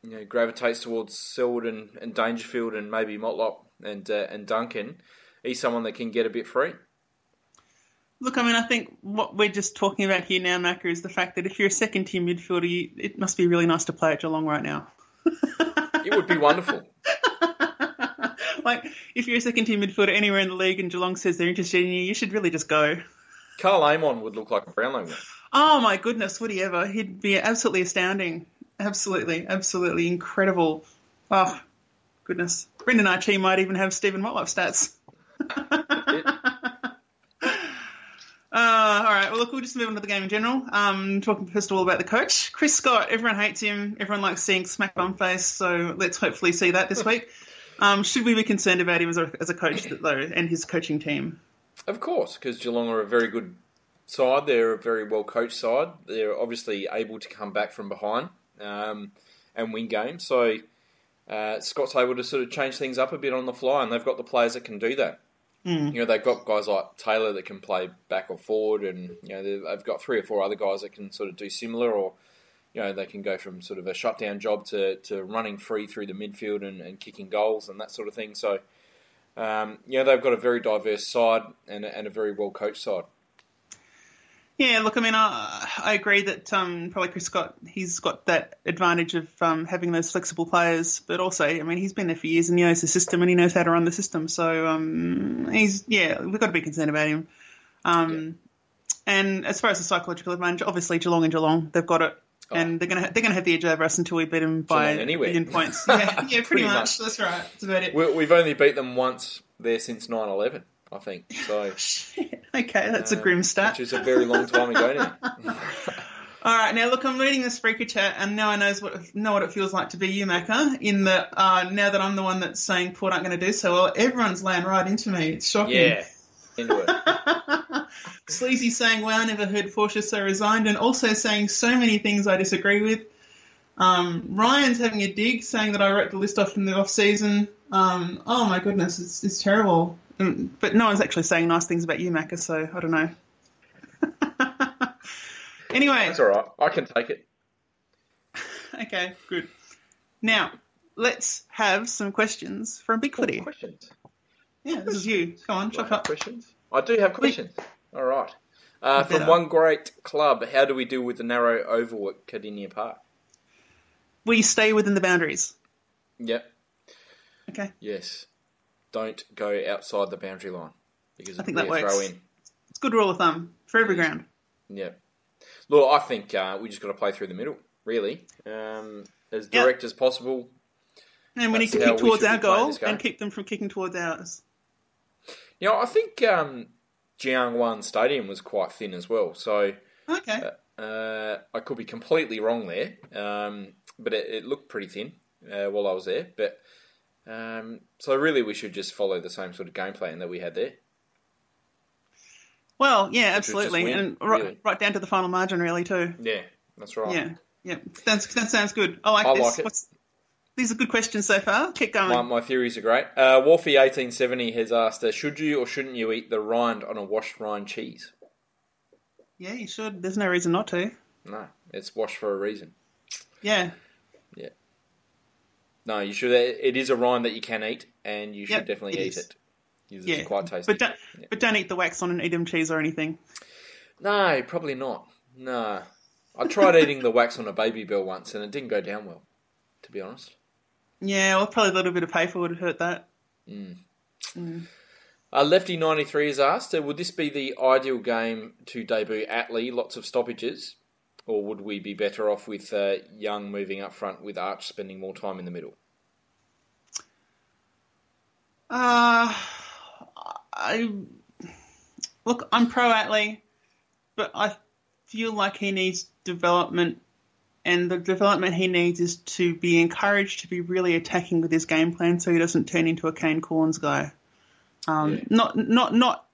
you know gravitates towards Selwood and, and Dangerfield and maybe Motlop and uh, and Duncan. He's someone that can get a bit free. Look, I mean, I think what we're just talking about here now, Macca, is the fact that if you're a second-tier midfielder, you, it must be really nice to play at Geelong right now. It would be wonderful. Like, if you're a second-tier midfielder anywhere in the league and Geelong says they're interested in you, you should really just go. Carl Amon would look like a Brownlow one. Oh, my goodness, would he ever? He'd be absolutely astounding. Absolutely, absolutely incredible. Oh, goodness. Brendan Archie might even have Stephen Motlop stats. Uh, all right, well, look, we'll just move on to the game in general. Um, talking first of all about the coach, Chris Scott. Everyone hates him. Everyone likes seeing smack bum face, so let's hopefully see that this week. Um, should we be concerned about him as a, as a coach, though, and his coaching team? Of course, because Geelong are a very good side. They're a very well-coached side. They're obviously able to come back from behind um, and win games. So uh, Scott's able to sort of change things up a bit on the fly, and they've got the players that can do that. Mm. You know, they've got guys like Taylor that can play back or forward, and, you know, they've got three or four other guys that can sort of do similar, or, you know, they can go from sort of a shutdown job to, to running free through the midfield and, and kicking goals and that sort of thing. So, um, you know, they've got a very diverse side and, and a very well-coached side. Yeah, look, I mean, I, I agree that um, probably Chris Scott, he's got that advantage of um, having those flexible players, but also, I mean, he's been there for years and he knows the system and he knows how to run the system. So, um, he's yeah, we've got to be concerned about him. Um, yeah. And as far as the psychological advantage, obviously Geelong and Geelong, they've got it. Oh. And they're gonna ha- they're gonna have the edge over us until we beat them by a million points. Yeah, yeah pretty, pretty much. much. That's right. That's about it. We're, we've only beat them once there since nine eleven, I think. So okay, that's uh, a grim stat. Which is a very long time ago now. All right, now look, I'm reading the Spreaker chat, and now I knows what know what it feels like to be you, Macca. In the uh, now that I'm the one that's saying Port aren't going to do so well, everyone's laying right into me. It's shocking. Yeah, into it. Sleazy saying, wow, I never heard Forshaw so resigned, and also saying so many things I disagree with. Um, Ryan's having a dig, saying that I wrote the list off in the off-season. Um, oh, my goodness, it's, it's terrible. But no one's actually saying nice things about you, Macca, so I don't know. Anyway. That's all right. I can take it. Okay, good. Now, let's have some questions from Big Footy. Oh, questions? Yeah, this is you. Come on, chuck up. Questions? I do have questions. Please. All right. Uh, from one great club, how do we deal with the narrow oval at Cardinia Park? We stay within the boundaries. Yep. Okay. Yes. Don't go outside the boundary line because I think that works. Throw in. It's a good rule of thumb for every ground. Yep. Look, I think uh, we just got to play through the middle, really, um, as direct yep. as possible. And we That's need to kick towards our goal and keep them from kicking towards ours. You know, I think. Um, Jiangwan Stadium was quite thin as well, so okay. uh, uh, I could be completely wrong there, um, but it, it looked pretty thin uh, while I was there. But um, so really, we should just follow the same sort of game plan that we had there. Well, yeah, we absolutely, win, and right, really. right down to the final margin, really too. Yeah, that's right. Yeah, yeah, that's, that sounds good. I like I this. Like it. What's, these are good questions so far. Keep going. My, my theories are great. Uh, Wolfie eighteen seventy has asked, uh, should you or shouldn't you eat the rind on a washed rind cheese? Yeah, you should. There's no reason not to. No, it's washed for a reason. Yeah. Yeah. No, you should. It is a rind that you can eat, and you should yep, definitely it eat is. it. It's yeah. quite tasty. But don't, yeah. but don't eat the wax on an Edam cheese or anything. No, probably not. No. I tried eating the wax on a Baby Bell once, and it didn't go down well, to be honest. Yeah, well, probably a little bit of paper would have hurt that. Mm. Mm. Uh, Lefty ninety-three has asked, would this be the ideal game to debut Attlee, lots of stoppages, or would we be better off with uh, Young moving up front with Arch spending more time in the middle? Uh, I Look, I'm pro Attlee, but I feel like he needs development, and the development he needs is to be encouraged to be really attacking with his game plan so he doesn't turn into a Kane Corns guy. Um, yeah. Not, not, not.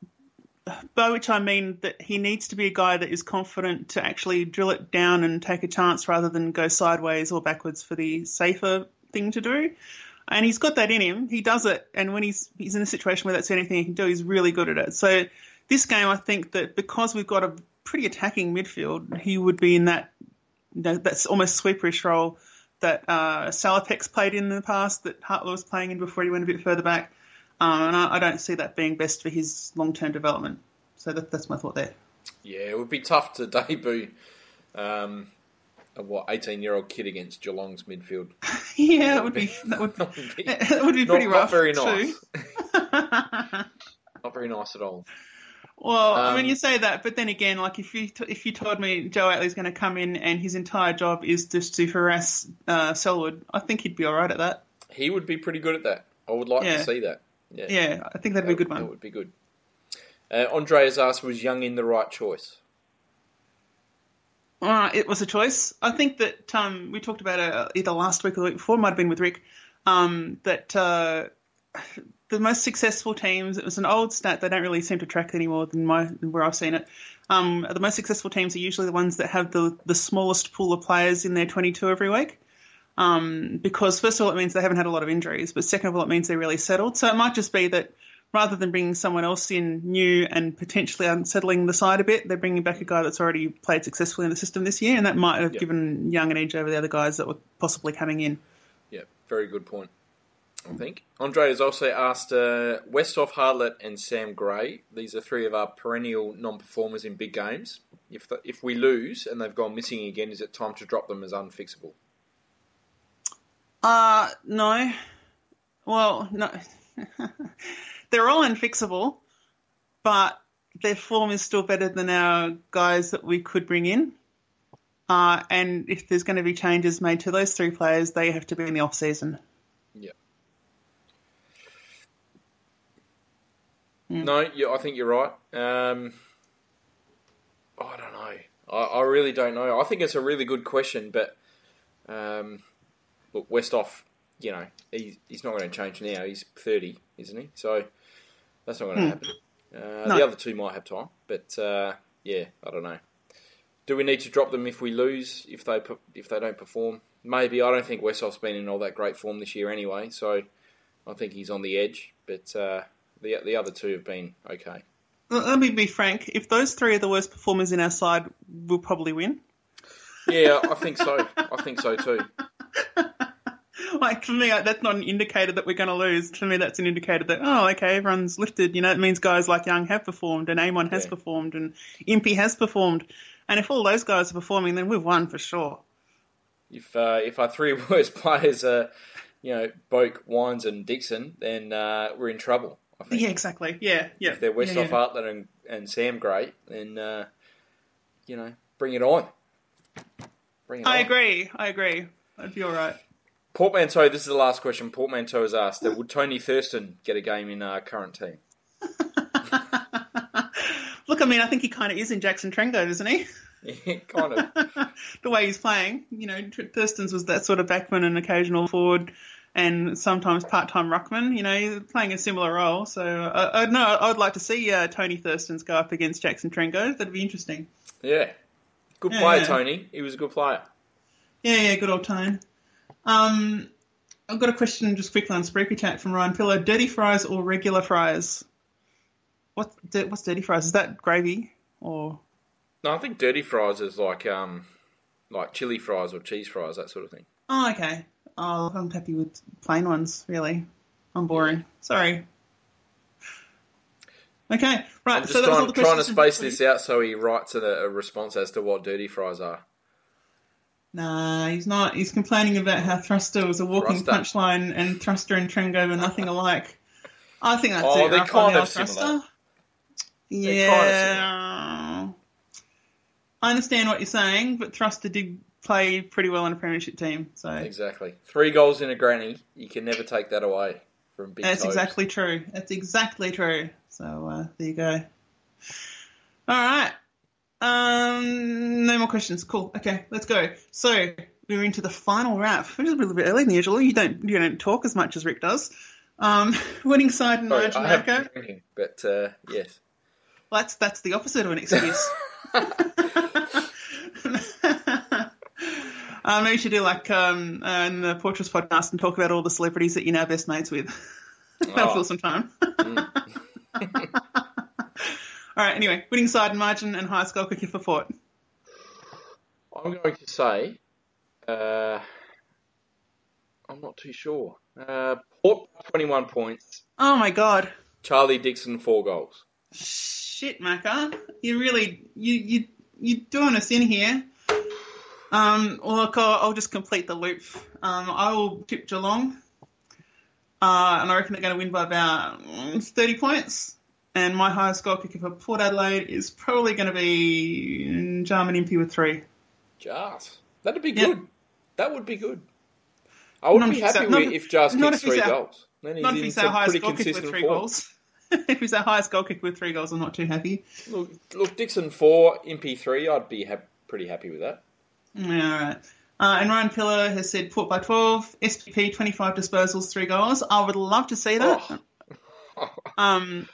By which I mean that he needs to be a guy that is confident to actually drill it down and take a chance rather than go sideways or backwards for the safer thing to do. And he's got that in him. He does it. And when he's he's in a situation where that's the only thing he can do, he's really good at it. So this game, I think that because we've got a pretty attacking midfield, he would be in that that's almost sweeperish role that uh, Salopek's played in, in the past, that Hartler was playing in before he went a bit further back. Um, and I, I don't see that being best for his long-term development. So that, that's my thought there. Yeah, it would be tough to debut um, a what eighteen-year-old kid against Geelong's midfield. yeah, it would be, be that would, that would be that would be pretty not, rough. Not very nice. Not very nice at all. Well, um, I mean, you say that, but then again, like if you if you told me Joe Atlee's going to come in and his entire job is just to harass uh, Selwood, I think he'd be all right at that. He would be pretty good at that. I would like yeah. to see that. Yeah, yeah, I think that'd that be a good would, one. That would be good. Uh, Andre has asked, was Young in the right choice? Uh, it was a choice. I think that um, we talked about uh, either last week or the week before, might have been with Rick, um, that uh, the most successful teams, it was an old stat, they don't really seem to track anymore than, my, than where I've seen it, um, the most successful teams are usually the ones that have the, the smallest pool of players in their twenty-two every week. Um, because first of all, it means they haven't had a lot of injuries, but second of all, it means they're really settled. So it might just be that rather than bringing someone else in new and potentially unsettling the side a bit, they're bringing back a guy that's already played successfully in the system this year, and that might have yep. given Young an edge over the other guys that were possibly coming in. Yeah, very good point, I think. Andre has also asked uh, Westhoff, Hartlett and Sam Gray. These are three of our perennial non-performers in big games. If the, if we lose and they've gone missing again, is it time to drop them as unfixable? Uh, no. Well, no. They're all unfixable, but their form is still better than our guys that we could bring in. Uh, and if there's going to be changes made to those three players, they have to be in the off-season. Yeah. Mm. No, you, I think you're right. Um, I don't know. I, I really don't know. I think it's a really good question, but... Um, Look, Westhoff, you know, he's, he's not going to change now. He's thirty, isn't he? So that's not going to mm. happen. Uh, no. The other two might have time. But, uh, yeah, I don't know. Do we need to drop them if we lose, if they if they don't perform? Maybe. I don't think Westhoff's been in all that great form this year anyway, so I think he's on the edge. But uh, the the other two have been okay. Let me be frank. If those three are the worst performers in our side, we'll probably win. Yeah, I think so. I think so too. Like, for me, that's not an indicator that we're going to lose. For me, that's an indicator that, oh, okay, everyone's lifted. You know, it means guys like Young have performed and Amon has yeah. performed and Impey has performed. And if all those guys are performing, then we've won for sure. If uh, if our three worst players are, you know, Boak, Wines and Dixon, then uh, we're in trouble, I think. Yeah, exactly. Yeah, yeah. If they're Westhoff, yeah, yeah. Hartlett and, and Sam Gray, then, uh, you know, bring it on. Bring it I on. agree. I agree. I'd be all right. Portmanteau, this is the last question Portmanteau has asked. That, would Tony Thurston get a game in our current team? Look, I mean, I think he kind of is in Jackson Trengove, isn't he? Yeah, kind of. The way he's playing. You know, Thurston's was that sort of backman and occasional forward and sometimes part-time ruckman. You know, he's playing a similar role. So, uh, uh, no, I'd like to see uh, Tony Thurston's go up against Jackson Trengove. That'd be interesting. Yeah. Good yeah, player, yeah. Tony. He was a good player. Yeah, yeah, good old Tony. Um, I've got a question just quickly on Spreaker Chat from Ryan Pillow. Dirty fries or regular fries? What, what's dirty fries? Is that gravy or? No, I think dirty fries is like um, like chili fries or cheese fries, that sort of thing. Oh, okay. Oh, I'm happy with plain ones, really. I'm boring. Sorry. Okay, right. I'm just so trying, all the trying to space this out so he writes a, a response as to what dirty fries are. Nah, he's not. He's complaining about how Thruster was a walking punchline and Thruster and Trengove are nothing alike. I think that's oh, it. Oh, they're kind of similar. Yeah. Similar. I understand what you're saying, but Thruster did play pretty well in a premiership team. So exactly. Three goals in a granny. You can never take that away from big That's toes. exactly true. That's exactly true. So uh, there you go. All right. Um, no more questions. Cool. Okay, let's go. So we're into the final wrap, which is a little bit earlier than usual. You don't you don't talk as much as Rick does. Um, winning side and Nigel Marco. But uh, yes, well, that's that's the opposite of an excuse. Um, maybe you should do like um, uh, in the Portraits podcast and talk about all the celebrities that you're now best mates with. That'll oh. fill some time. mm. All right, anyway, winning side and margin and high score kicker for Port. I'm going to say, uh, I'm not too sure. Uh, Port, twenty-one points. Oh, my God. Charlie Dixon, four goals. Shit, Macca. You really, you, you, you're doing us in here. Um, look, I'll, I'll just complete the loop. Um, I will tip Geelong, uh, and I reckon they're going to win by about thirty points. And my highest goal kicker for Port Adelaide is probably going to be Jarman Impey with three. Jars, that'd be good. Yep. That would be good. I would not be happy with if Jars kicks three our, goals. Then not if he's our highest goal kicker with three form. Goals. If he's our highest goal kicker with three goals, I'm not too happy. Look, look Dixon four, Impey three. I'd be ha- pretty happy with that. Yeah, all right. Uh, and Ryan Pillar has said Port by twelve, S P P twenty-five disposals, three goals. I would love to see that. Oh. um,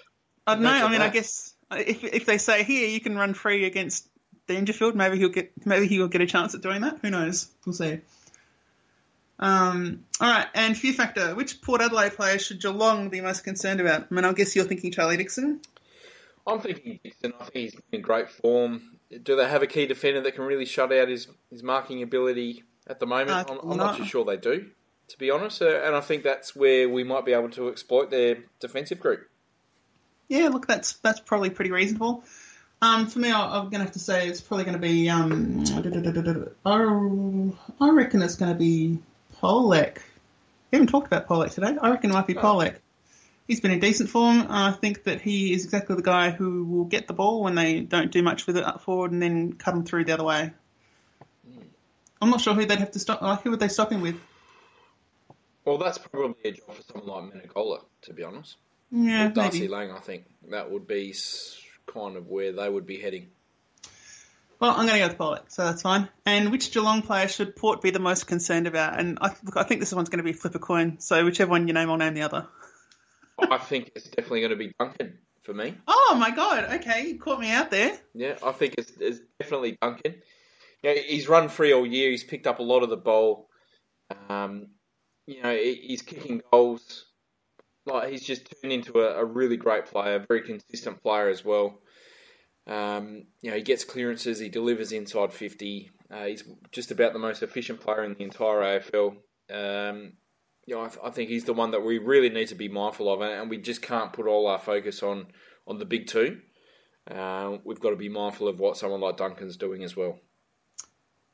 I don't know. I mean, that. I guess if if they say here you can run free against Dangerfield, maybe he'll get maybe he'll get a chance at doing that. Who knows? We'll see. Um, all right. And fear factor: which Port Adelaide player should Geelong be most concerned about? I mean, I guess you're thinking Charlie Dixon. I'm thinking Dixon. I think he's in great form. Do they have a key defender that can really shut out his, his marking ability at the moment? Uh, I'm, I'm not too sure they do, to be honest. Uh, and I think that's where we might be able to exploit their defensive group. Yeah, look, that's that's probably pretty reasonable. Um, for me, I, I'm going to have to say it's probably going to be... Um, I, I reckon it's going to be Polek. We haven't talked about Polek today. I reckon it might be oh. Polek. He's been in decent form. I think that he is exactly the guy who will get the ball when they don't do much with it up forward and then cut them through the other way. I'm not sure who they'd have to stop. Like, who would they stop him with? Well, that's probably a job for someone like Menegola, to be honest. Yeah, with Darcy maybe. Lang, I think. That would be kind of where they would be heading. Well, I'm going to go with Pollock, so that's fine. And which Geelong player should Port be the most concerned about? And I, look, I think this one's going to be flip a coin, so whichever one you name, I'll name the other. I think it's definitely going to be Duncan for me. Oh, my God. Okay, you caught me out there. Yeah, I think it's, it's definitely Duncan. You know, he's run free all year. He's picked up a lot of the ball. Um, you know, he's kicking goals. Like, he's just turned into a, a really great player, very consistent player as well. Um, you know, he gets clearances. He delivers inside fifty. Uh, he's just about the most efficient player in the entire A F L. Um You know, I, th- I think he's the one that we really need to be mindful of, and, and we just can't put all our focus on, on the big two. Uh, we've got to be mindful of what someone like Duncan's doing as well.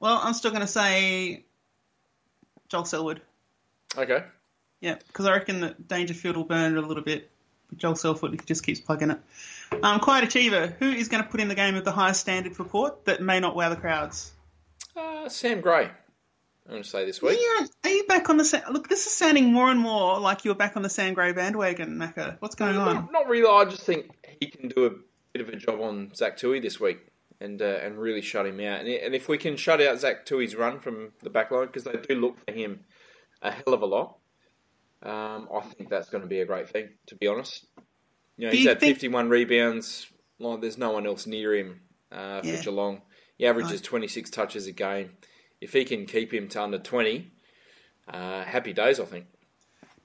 Well, I'm still going to say Joel Selwood. Okay. Yeah, because I reckon that Dangerfield will burn a little bit. But Joel Selwood just keeps plugging it. Um, Quiet Achiever, who is going to put in the game of the highest standard for Port that may not wow the crowds? Uh, Sam Gray. I'm going to say this week. Yeah, are you back on the... Look, this is sounding more and more like you're back on the Sam Gray bandwagon, Macca. What's going no, on? Not, not really. I just think he can do a bit of a job on Zach Tuohy this week and uh, and really shut him out. And, and if we can shut out Zach Tui's run from the back line, because they do look for him a hell of a lot, um, I think that's going to be a great thing, to be honest. You know, do he's you had think... fifty-one rebounds. Like, there's no one else near him uh, for yeah. Geelong. He averages oh. twenty-six touches a game. If he can keep him to under twenty, uh, happy days, I think.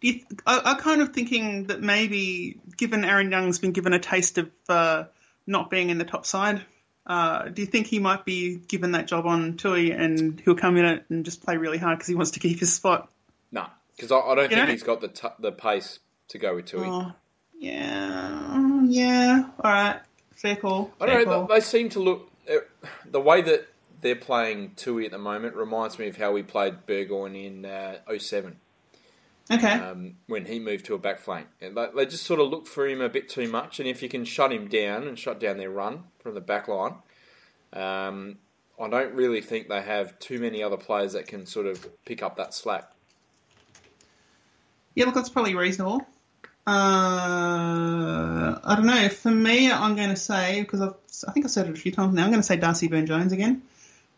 Do you th- I, I'm kind of thinking that maybe, given Aaron Young's been given a taste of uh, not being in the top side, uh, do you think he might be given that job on Tuohy and he'll come in it and just play really hard because he wants to keep his spot? No, nah, because I, I don't you think know? he's got the t- the pace to go with Tuohy. Oh, yeah, yeah, all right, fair call. Fair I don't know, call. They seem to look, the way that they're playing Tuohy at the moment reminds me of how we played Burgoyne in uh, oh seven. Okay. Um, when he moved to a back flank. And they, they just sort of look for him a bit too much, and if you can shut him down and shut down their run from the back line, um, I don't really think they have too many other players that can sort of pick up that slack. Yeah, look, that's probably reasonable. Uh, I don't know. For me, I'm going to say, because I've, I think I've said it a few times now, I'm going to say Darcy Byrne-Jones again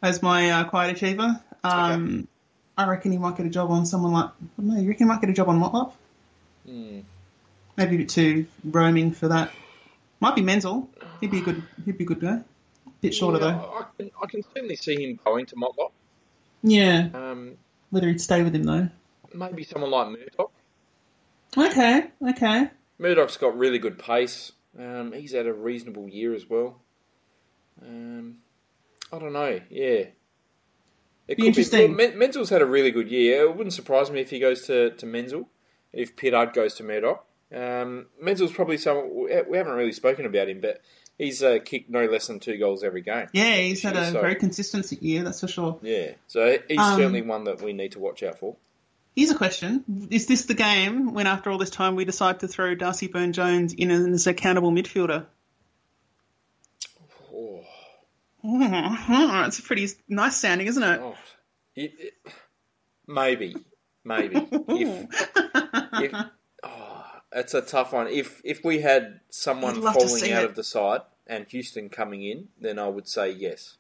as my uh, quiet achiever. Um, okay. I reckon he might get a job on someone like, I don't know, you reckon he might get a job on Motlop? Mm. Maybe a bit too roaming for that. Might be Menzel. He'd be a good, he'd be a good guy. Bit shorter, yeah, though. I can, I can certainly see him going to Motlop. Yeah. Um, Whether he'd stay with him, though. Maybe someone like Murdoch. Okay, okay. Murdoch's got really good pace. Um, he's had a reasonable year as well. Um, I don't know, yeah. It be could interesting. Be, well, Menzel's had a really good year. It wouldn't surprise me if he goes to, to Menzel, if Pittard goes to Murdoch. Um, Menzel's probably someone... We haven't really spoken about him, but he's uh, kicked no less than two goals every game. Yeah, he's had year, a so. very consistent year, that's for sure. Yeah, so he's um, certainly one that we need to watch out for. Here's a question. Is this the game when, after all this time, we decide to throw Darcy Byrne-Jones in as an accountable midfielder? Oh. Oh, it's pretty nice sounding, isn't it? Oh. it, it maybe. Maybe. if, if, oh, it's a tough one. If if we had someone falling out it. of the side and Houston coming in, then I would say yes.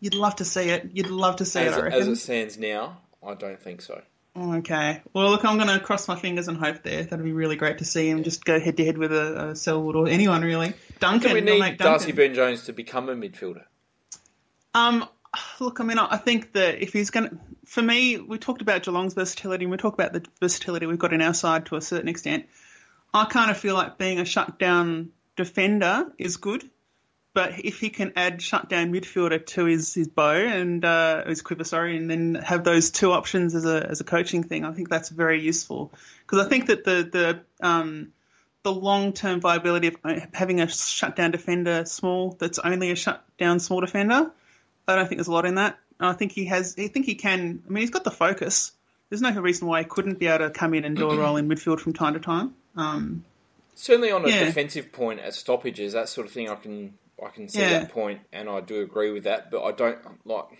You'd love to see it. You'd love to see as, it, I reckon. As it stands now, I don't think so. Okay. Well, look, I'm going to cross my fingers and hope there. That'd be really great to see him yeah. just go head-to-head with a, a Selwood or anyone, really. Duncan. Do we need Duncan. Darcy Byrne-Jones to become a midfielder? Um, look, I mean, I think that if he's going to... For me, we talked about Geelong's versatility and we talked about the versatility we've got in our side to a certain extent. I kind of feel like being a shut-down defender is good, but if he can add shutdown midfielder to his, his bow and uh, his quiver, sorry, and then have those two options as a as a coaching thing, I think that's very useful because I think that the the um, the long term viability of having a shutdown defender small that's only a shutdown small defender, I don't think there's a lot in that. And I think he has. I think he can. I mean, he's got the focus. There's no reason why he couldn't be able to come in and do a role in midfield from time to time. Um, Certainly on a yeah. defensive point at stoppages, that sort of thing, I can. I can see yeah. that point, and I do agree with that. But I don't like. I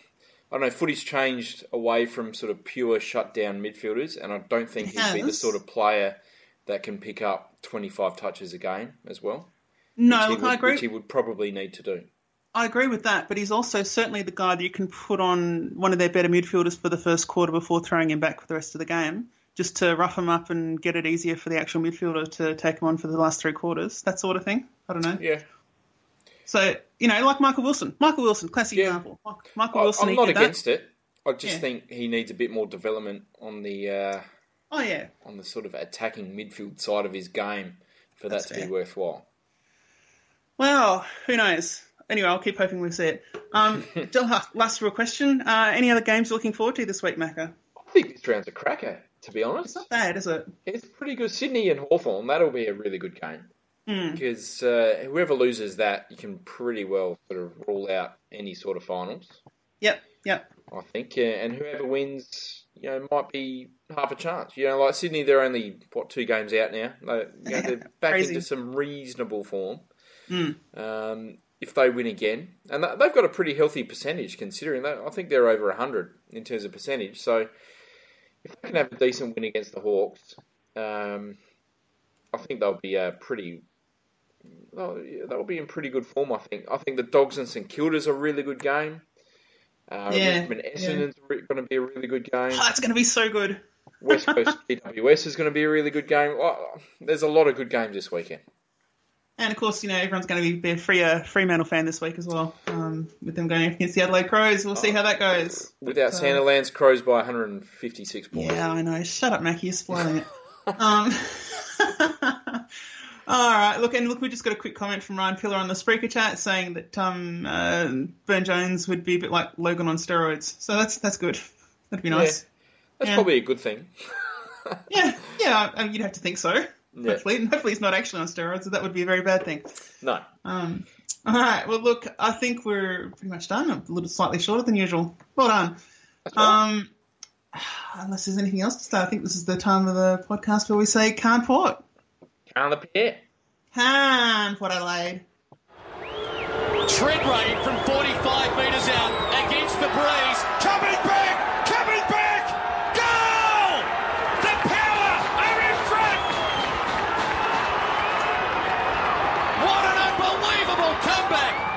don't know. Footy's changed away from sort of pure shutdown midfielders, and I don't think yes. he'd be the sort of player that can pick up twenty-five touches a game as well. No, look, would, I agree. Which he would probably need to do. I agree with that, but he's also certainly the guy that you can put on one of their better midfielders for the first quarter before throwing him back for the rest of the game, just to rough him up and get it easier for the actual midfielder to take him on for the last three quarters. That sort of thing. I don't know. Yeah. So, you know, like Michael Wilson. Michael Wilson, classic yeah. example. Michael Wilson. I'm not against that. it. I just yeah. think he needs a bit more development on the uh, oh yeah on the sort of attacking midfield side of his game for That's that to fair. be worthwhile. Well, who knows? Anyway, I'll keep hoping we see it. Um, last real question. Uh, any other games you're looking forward to this week, Macca? I think this round's a cracker, to be honest. It's not bad, is it? It's pretty good. Sydney and Hawthorn, that'll be a really good game. Because uh, whoever loses that, you can pretty well sort of rule out any sort of finals. Yep, yep. I think, yeah. And whoever wins, you know, might be half a chance. You know, like Sydney, they're only, what, two games out now. They, you know, they're back Crazy. into some reasonable form. Mm. Um, if they win again. And they've got a pretty healthy percentage considering that. I think they're over one hundred in terms of percentage. So if they can have a decent win against the Hawks, um, I think they'll be a pretty... Oh, yeah, that will be in pretty good form, I think. I think the Dogs and St Kilda's a really good game. Uh, yeah, Richmond Essendon's yeah. going to be a really good game. Oh, it's going to be so good. West Coast G W S is going to be a really good game. Oh, there's a lot of good games this weekend. And, of course, you know, everyone's going to be a free, uh, Fremantle fan this week as well, um, with them going against the Adelaide Crows. We'll oh, see how that goes. Without but, Sandilands, um, Crows by one hundred fifty-six points. Yeah, I know. Shut up, Mackie. You're spoiling it. um All right, look, and look, we just got a quick comment from Ryan Pillar on the Spreaker chat saying that um, uh, Byrne-Jones would be a bit like Logan on steroids. So that's that's good. That'd be nice. Yeah, that's yeah. probably a good thing. yeah, yeah, I mean, you'd have to think so. Yeah. Hopefully, and hopefully he's not actually on steroids, so that would be a very bad thing. No. Um. All right, well, look, I think we're pretty much done. I'm a little slightly shorter than usual. Well done. That's right. Um. Unless there's anything else to say, I think this is the time of the podcast where we say can't port. Can't appear. Can't Port Adelaide. Tread rate from forty-five metres out.